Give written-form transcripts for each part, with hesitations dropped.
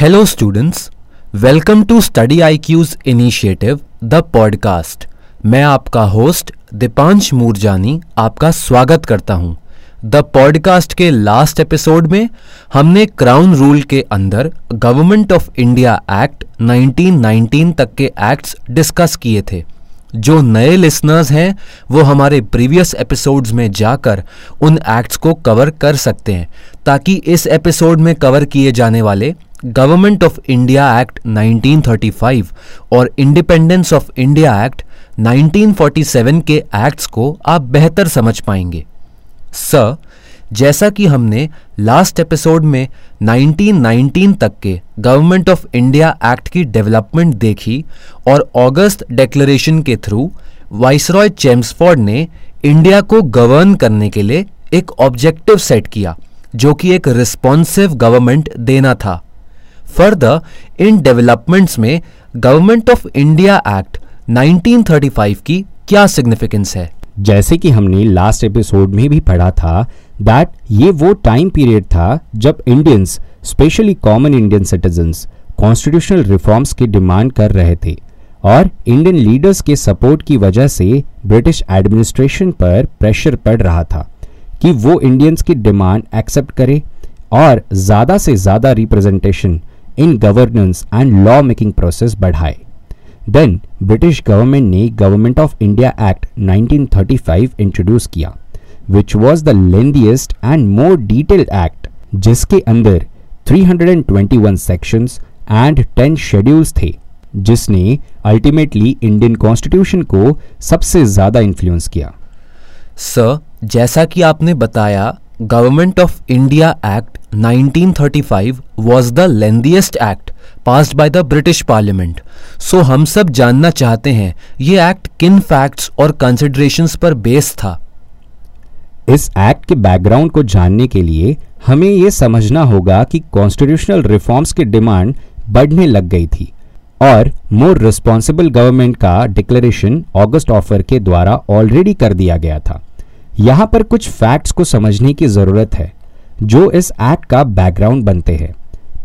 Hello students, welcome to Study IQ's initiative, the podcast. मैं आपका host Deepansh Moorjani आपका स्वागत करता हूँ। द पॉडकास्ट के लास्ट एपिसोड में हमने क्राउन रूल के अंदर गवर्नमेंट ऑफ इंडिया एक्ट 1919 तक के एक्ट्स डिस्कस किए थे। जो नए लिसनर्स हैं वो हमारे प्रीवियस एपिसोड्स में जाकर उन एक्ट्स को कवर कर सकते हैं, ताकि इस एपिसोड में कवर किए जाने वाले गवर्नमेंट ऑफ इंडिया एक्ट 1935 और इंडिपेंडेंस ऑफ इंडिया एक्ट 1947 के एक्ट्स को आप बेहतर समझ पाएंगे। सर, जैसा कि हमने लास्ट एपिसोड में 1919 तक के गवर्नमेंट ऑफ इंडिया एक्ट की डेवलपमेंट देखी और अगस्त डिक्लेरेशन के थ्रू वाइसरॉय चेम्सफोर्ड ने इंडिया को गवर्न करने के लिए एक ऑब्जेक्टिव सेट किया, जो कि एक रिस्पॉन्सिव गवर्नमेंट देना था। फर्दर, इन डेवलपमेंट्स में गवर्नमेंट ऑफ इंडिया एक्ट 1935 की क्या सिग्निफिकेंस है? जैसे कि हमने लास्ट एपिसोड में भी पढ़ा था दैट ये वो टाइम पीरियड था जब Indians, specially common Indian citizens, constitutional reforms की डिमांड कर रहे थे और इंडियन लीडर्स के सपोर्ट की वजह से ब्रिटिश एडमिनिस्ट्रेशन पर प्रेशर पड़ रहा था कि वो इंडियंस की डिमांड एक्सेप्ट करे और ज़्यादा से ज़्यादा representation in governance and law making process बढ़ाए। देन ब्रिटिश गवर्नमेंट ने government of India act 1935 introduce किया, which was the lengthiest and more detailed act, जिसके अंदर 321 सेक्शंस एंड 10 शेड्यूल्स थे, जिसने अल्टीमेटली इंडियन कॉन्स्टिट्यूशन को सबसे ज़्यादा इन्फ्लुएंस किया। सर, जैसा कि आपने बताया, government of India act 1935 was the lengthiest act passed by the British parliament. So हम सब जानना चाहते हैं ये एक्ट किन फैक्ट्स और कंसिडरेशंस पर बेस था। इस एक्ट के बैकग्राउंड को जानने के लिए हमें ये समझना होगा कि कॉन्स्टिट्यूशनल रिफॉर्म्स की डिमांड बढ़ने लग गई थी और मोर रिस्पॉन्सिबल गवर्नमेंट का डिक्लेरेशन ऑगस्ट ऑफर के द्वारा ऑलरेडी कर दिया गया था। यहाँ पर कुछ फैक्ट्स को समझने की ज़रूरत है जो इस एक्ट का बैकग्राउंड बनते हैं।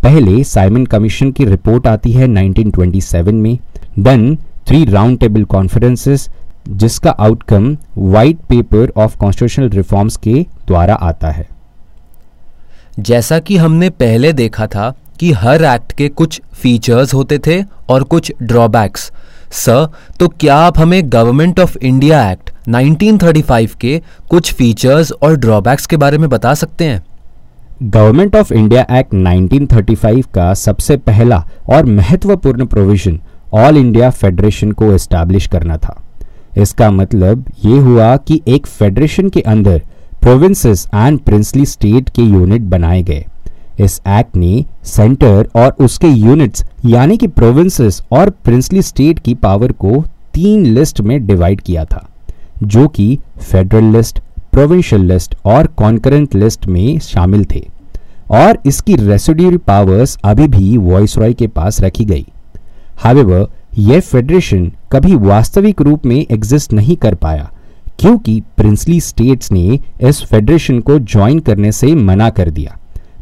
पहले साइमन कमीशन की रिपोर्ट आती है 1927 में, देन 3 राउंड टेबल कॉन्फ्रेंसेस जिसका outcome white paper of constitutional reforms के द्वारा आता है। जैसा कि हमने पहले देखा था कि हर एक्ट के कुछ फीचर्स होते थे और कुछ ड्रॉबैक्स। सर, तो क्या आप हमें गवर्नमेंट ऑफ इंडिया एक्ट 1935 के कुछ फीचर्स और ड्रॉबैक्स के बारे में बता सकते हैं? गवर्नमेंट ऑफ इंडिया एक्ट 1935 का सबसे पहला और महत्वपूर्ण प्रोविजन ऑल इंडिया फेडरेशन को एस्टैब्लिश करना था। इसका मतलब ये हुआ कि एक फेडरेशन के अंदर प्रोविंसेस एंड प्रिंसली स्टेट के यूनिट बनाए गए। इस एक्ट ने सेंटर और उसके यूनिट्स यानी कि प्रोविंसेस और प्रिंसली स्टेट की पावर को 3 लिस्ट में डिवाइड किया था, जो कि फेडरल लिस्ट, प्रोविंशियल लिस्ट और कॉन्करेंट लिस्ट में शामिल थे, और इसकी रेसिड्यूरी पावर्स अभी भी वॉइसरॉय के पास रखी गई। हावेवर, यह फेडरेशन कभी वास्तविक रूप में एग्जिस्ट नहीं कर पाया क्योंकि प्रिंसली स्टेट्स ने इस फेडरेशन को ज्वाइन करने से मना कर दिया।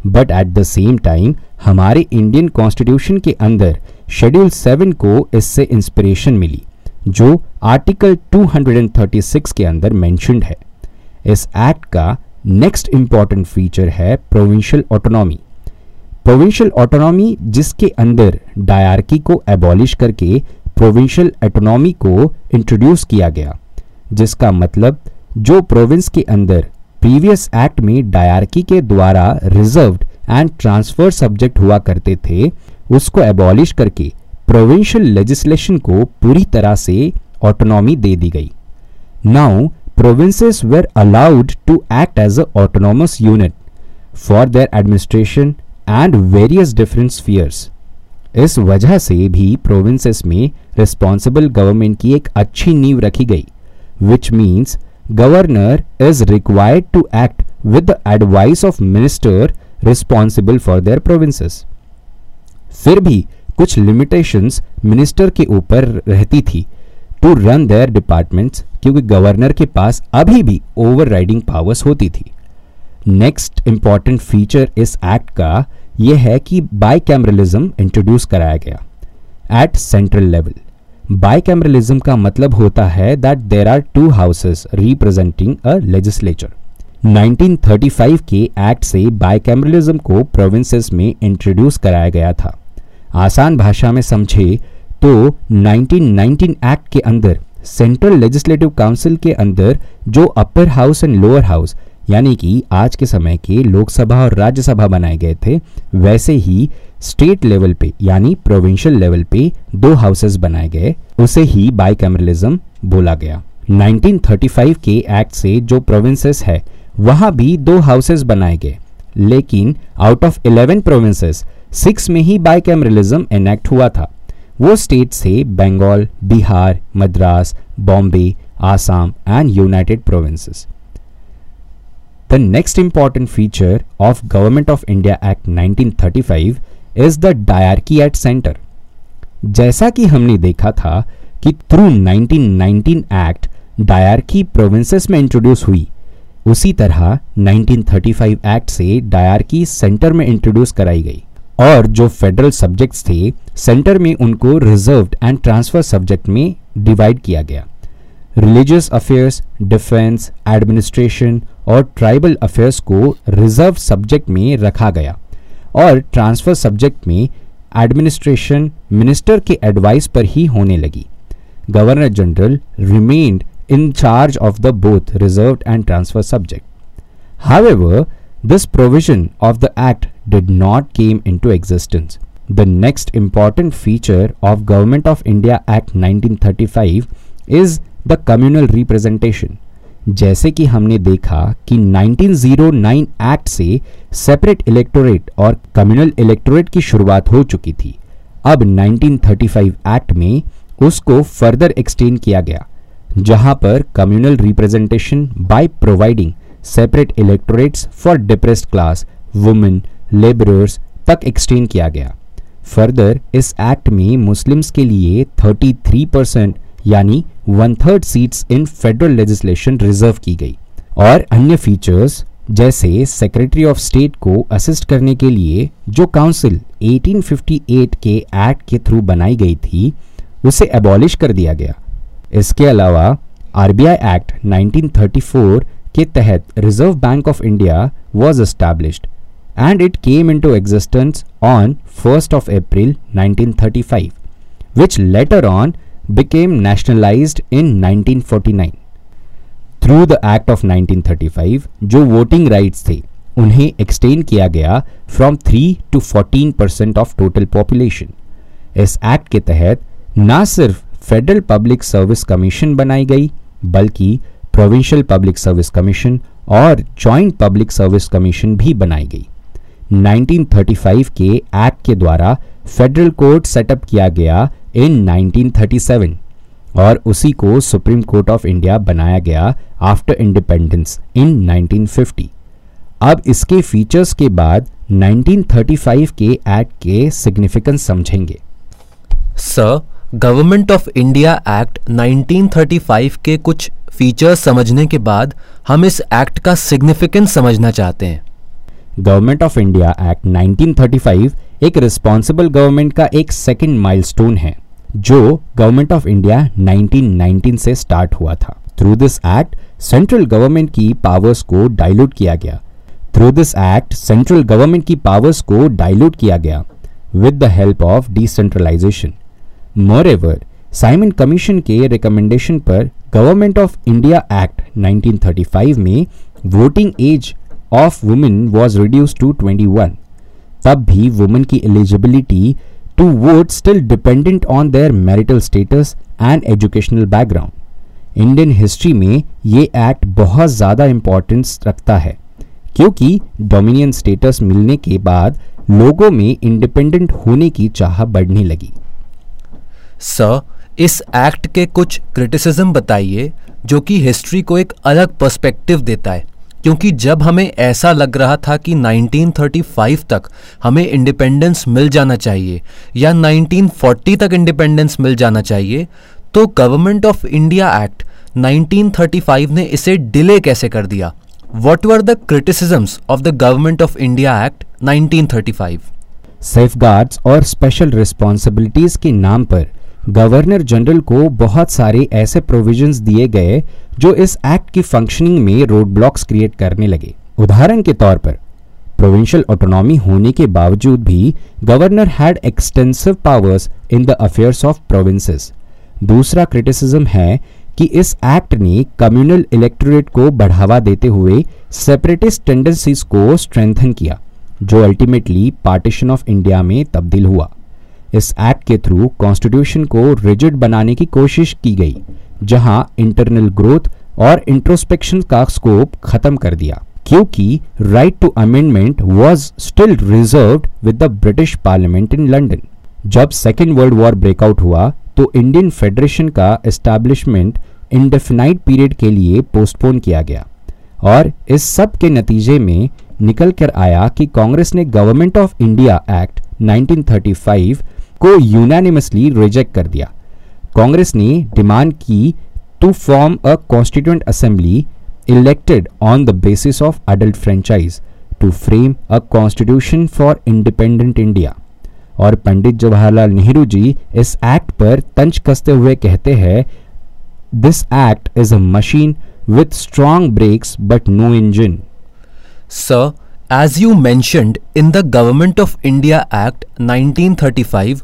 But at the same time हमारे इंडियन कॉन्स्टिट्यूशन के अंदर शेड्यूल 7 को इससे इंस्पिरेशन मिली, जो आर्टिकल 236 के अंदर मेंशन्ड है। इस एक्ट का नेक्स्ट इम्पॉर्टेंट फीचर है प्रोविंशियल ऑटोनॉमी। प्रोविंशियल ऑटोनॉमी, जिसके अंदर डायरकी को एबॉलिश करके प्रोविंशियल ऑटोनॉमी को इंट्रोड्यूस किया गया, जिसका मतलब जो प्रोविंस के अंदर प्रीवियस एक्ट में डायरकी के द्वारा रिजर्व्ड एंड ट्रांसफर सब्जेक्ट हुआ करते थे, उसको एबॉलिश करके प्रोविंशियल लेजिस्लेशन को पूरी तरह से ऑटोनॉमी दे दी गई। Now provinces were allowed to act as a autonomous unit for their administration and various different spheres. इस वजह से भी प्रोविंसेस में रिस्पॉन्सिबल गवर्नमेंट की एक अच्छी नींव रखी गई, which means governor is required to act with the advice of minister responsible for their provinces. फिर भी कुछ लिमिटेशंस मिनिस्टर के ऊपर रहती थी टू रन देयर डिपार्टमेंट्स, क्योंकि गवर्नर के पास अभी भी ओवरराइडिंग पावर्स होती थी। नेक्स्ट इंपॉर्टेंट फीचर इस एक्ट का ये है कि बाईकैमरलिज्म इंट्रोड्यूस कराया गया एट सेंट्रल लेवल। बाईकैमरलिज्म का मतलब होता है that there are two houses representing a legislature. 1935 के एक्ट से बाईकैमरलिज्म को प्रोविंसेस में इंट्रोड्यूस कराया गया था। आसान भाषा में समझे तो 1919 एक्ट के अंदर सेंट्रल लेजिस्लेटिव काउंसिल के अंदर जो upper house and lower house यानी कि आज के समय के लोकसभा और राज्यसभा बनाए गए थे, वैसे ही स्टेट लेवल पे यानी प्रोविंशियल लेवल पे दो हाउसेस बनाए गए, उसे ही बाईकैमरलिज्म बोला गया। 1935 के एक्ट से जो प्रोविंसेस है वहाँ भी दो हाउसेस बनाए गए, लेकिन आउट ऑफ 11 प्रोविंसेस 6 में ही बाईकैमरलिज्म एनेक्ट हुआ था। वो स्टेट से Bengal, Bihar, Madras, Bombay, Assam and united provinces. The next important feature of Government of India Act 1935 is the diarchy at center। जैसा कि हमने देखा था कि through 1919 Act डायरकी प्रोविंसेस में इंट्रोड्यूस हुई, उसी तरह 1935 Act से डायरकी सेंटर में इंट्रोड्यूस कराई गई और जो फेडरल सब्जेक्ट्स थे सेंटर में उनको रिजर्व्ड एंड ट्रांसफर सब्जेक्ट में डिवाइड किया गया। रिलीजियस अफेयर्स, डिफेंस, एडमिनिस्ट्रेशन और ट्राइबल अफेयर्स को रिजर्व सब्जेक्ट में रखा गया और ट्रांसफर सब्जेक्ट में एडमिनिस्ट्रेशन मिनिस्टर के एडवाइस पर ही होने लगी। Governor general remained in charge of the both reserve and transfer subject. However this provision of the act did not came into existence. The next important feature of government of India act 1935 is the communal representation. जैसे कि हमने देखा कि 1909 act से separate electorate और communal electorate की शुरुआत हो चुकी थी। अब 1935 एक्ट में उसको फर्दर एक्सटेंड किया गया, जहां पर communal representation by providing separate electorates for depressed class, women, labourers तक एक्सटेंड किया गया। फर्दर इस एक्ट में मुस्लिम्स के लिए 33% यानी 1/3 seats in federal legislation reserve की गई और अन्य फीचर्स जैसे सेक्रेटरी ऑफ स्टेट को असिस्ट करने के लिए जो काउंसिल 1858 के एक्ट के थ्रू बनाई गई थी उसे एबॉलिश कर दिया गया। इसके अलावा आरबीआई एक्ट 1934 के तहत reserve bank of India was established and it came into existence on 1st of April 1935 which later on became nationalized in 1949। Through the Act of 1935, जो voting rights थे उन्हें extend किया गया from 3% to 14% of total population। इस act के तहत ना सिर्फ Federal Public Service Commission बनाई गई बल्कि Provincial Public Service Commission और Joint Public Service Commission भी बनाई गई। 1935 के एक्ट के द्वारा फेडरल कोर्ट सेटअप किया गया इन 1937 और उसी को सुप्रीम कोर्ट ऑफ इंडिया बनाया गया आफ्टर इंडिपेंडेंस इन 1950। अब इसके फीचर्स के बाद 1935 के एक्ट के सिग्निफिकेंस समझेंगे। Sir, government of India act 1935 के कुछ फीचर्स समझने के बाद हम इस एक्ट का सिग्निफिकेंस समझना चाहते हैं। गवर्नमेंट ऑफ इंडिया एक्ट 1935 एक रिस्पॉन्सिबल गवर्नमेंट का एक सेकंड माइलस्टोन है जो गवर्नमेंट ऑफ इंडिया 1919 से स्टार्ट हुआ था। Through this act central government की पावर्स को डाइल्यूट किया गया। With the help of decentralisation. Moreover Simon commission के रिकमेंडेशन पर गवर्नमेंट ऑफ इंडिया एक्ट 1935 में voting age of women was reduce to 21। तब भी वुमेन की eligibility to vote still dependent on their marital status and educational background. Indian history में ये act बहुत ज़्यादा इम्पोर्टेंस रखता है क्योंकि डोमिनियन स्टेटस मिलने के बाद लोगों में इंडिपेंडेंट होने की चाह बढ़ने लगी। सर, इस एक्ट के कुछ क्रिटिसिज्म बताइए जो कि हिस्ट्री को एक अलग पर्सपेक्टिव देता है, क्योंकि जब हमें ऐसा लग रहा था कि 1935 तक हमें इंडिपेंडेंस मिल जाना चाहिए या 1940 तक इंडिपेंडेंस मिल जाना चाहिए, तो गवर्नमेंट ऑफ इंडिया एक्ट 1935 ने इसे डिले कैसे कर दिया What were the criticisms of the Government of India Act 1935? Safeguards और स्पेशल रिस्पॉन्सिबिलिटीज के नाम पर गवर्नर जनरल को बहुत सारे ऐसे प्रोविजंस दिए गए जो इस एक्ट की फंक्शनिंग में रोड ब्लॉक्स क्रिएट करने लगे। उदाहरण के तौर पर प्रोविंशियल ऑटोनॉमी होने के बावजूद भी governor had extensive powers in the affairs of provinces. दूसरा क्रिटिसिज्म है कि इस एक्ट ने कम्युनल इलेक्टोरेट को बढ़ावा देते हुए सेपरेटिस्ट टेंडेंसीज को स्ट्रेंथन किया, जो अल्टीमेटली पार्टीशन ऑफ इंडिया में तब्दील हुआ। इस एक्ट के थ्रू कॉन्स्टिट्यूशन को रिजिड बनाने की कोशिश की गई, जहां इंटरनल ग्रोथ और इंट्रोस्पेक्शन का स्कोप खत्म कर दिया, क्योंकि right to amendment was still reserved with the British parliament in London. जब सेकेंड वर्ल्ड वॉर ब्रेकआउट हुआ तो इंडियन फेडरेशन का एस्टैब्लिशमेंट इंडेफिनाइट पीरियड के लिए पोस्टपोन किया गया, और इस सब के नतीजे में निकल कर आया कि कांग्रेस ने गवर्नमेंट ऑफ इंडिया एक्ट 1935 को यूनानिमसली रिजेक्ट कर दिया। कांग्रेस ने डिमांड की to form a constituent assembly elected on the basis of adult franchise to frame a constitution for independent India, और पंडित जवाहरलाल नेहरू जी इस एक्ट पर तंज कसते हुए कहते हैं, this act is a machine with strong brakes but no engine. Sir, as you mentioned, in the Government of India Act 1935,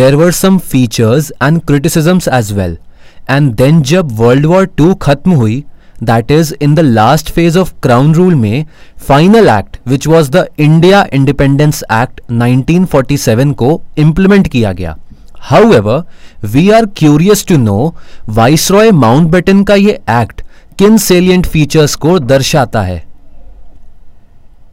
there were some features and criticisms as well. And then जब World War II खत्म हुई, that is in the last phase of Crown Rule में, final act which was the India Independence Act 1947 को implement किया गया. However, we are curious to know, Viceroy Mountbatten का ये act किन salient features को दर्शाता है?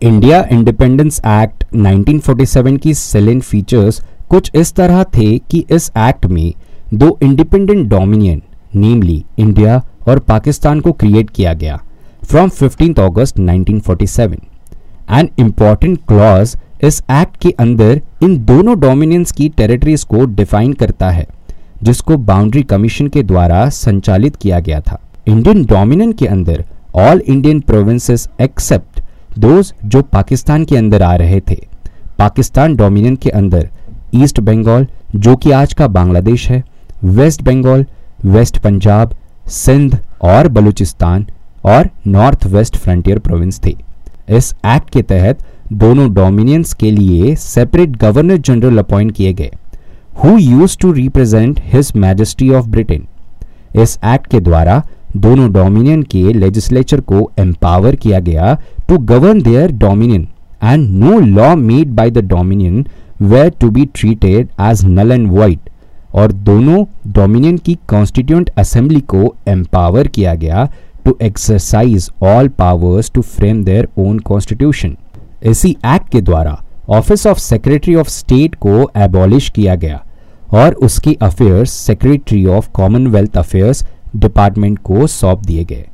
इंडिया इंडिपेंडेंस एक्ट 1947 की सेलेंट फीचर्स कुछ इस तरह थे कि इस एक्ट में दो इंडिपेंडेंट डोमिनियन, नेमली इंडिया और पाकिस्तान को क्रिएट किया गया फ्रॉम 15 अगस्त 1947। एन इम्पॉर्टेंट क्लॉज इस एक्ट के अंदर इन दोनों डोमिनियंस की टेरिटरीज को डिफाइन करता है, जिसको बाउंड्री कमीशन के द्वारा संचालित किया गया था। इंडियन डोमिनियन के अंदर all Indian provinces except those जो पाकिस्तान के अंदर आ रहे थे। पाकिस्तान डोमिनियन के अंदर ईस्ट बंगाल जो कि आज का बांग्लादेश है, वेस्ट बंगाल, वेस्ट पंजाब, सिंध और बलूचिस्तान और नॉर्थ वेस्ट फ्रंटियर प्रोविंस थे। इस एक्ट के तहत दोनों डोमिनियंस के लिए सेपरेट गवर्नर जनरल अपॉइंट किए गए, who used to represent his majesty of Britain. इस एक्ट के द्वारा दोनों डोमिनियन के लेजिस्लेचर को एम्पावर किया गया to govern their dominion, and no law made by the dominion were to be treated as null and void, और दोनों dominion की constituent assembly को empower किया गया to exercise all powers to frame their own constitution। इसी act के द्वारा office of secretary of state को abolish किया गया और उसकी affairs secretary of commonwealth affairs department को सौंप दिए गए।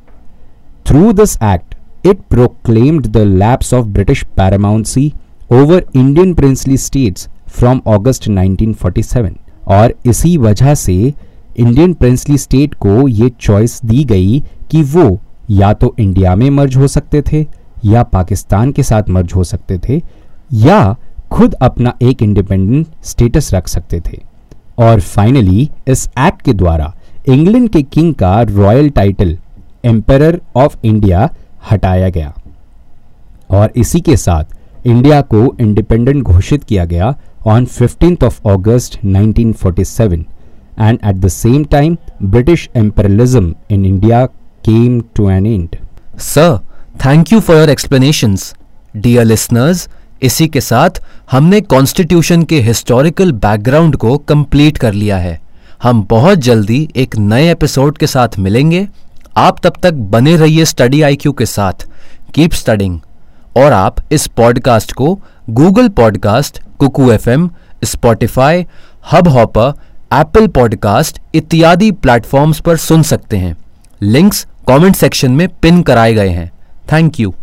Through this act, it proclaimed the lapse of British paramountcy over Indian princely states from August 1947, और इसी वजह से Indian princely state को ये choice दी गई कि वो या तो इंडिया में मर्ज हो सकते थे या पाकिस्तान के साथ मर्ज हो सकते थे या खुद अपना एक इंडिपेंडेंट स्टेटस रख सकते थे। और फाइनली इस एक्ट के द्वारा इंग्लैंड के किंग का royal title emperor of India हटाया गया, और इसी के साथ इंडिया को इंडिपेंडेंट घोषित किया गया ऑन 15 अगस्त 1947, and at the same time British imperialism in India came to an end. Sir, thank you for your explanations. Dear listeners, इसी के साथ हमने कॉन्स्टिट्यूशन के हिस्टोरिकल बैकग्राउंड को कंप्लीट कर लिया है। हम बहुत जल्दी एक नए एपिसोड के साथ मिलेंगे। आप तब तक बने रहिए स्टडी IQ के साथ, कीप स्टडिंग। और आप इस पॉडकास्ट को Google podcast, Cuckoo FM, Spotify, hub hopper, Apple podcast इत्यादि प्लेटफॉर्म्स पर सुन सकते हैं। लिंक्स कमेंट सेक्शन में पिन कराए गए हैं। Thank you.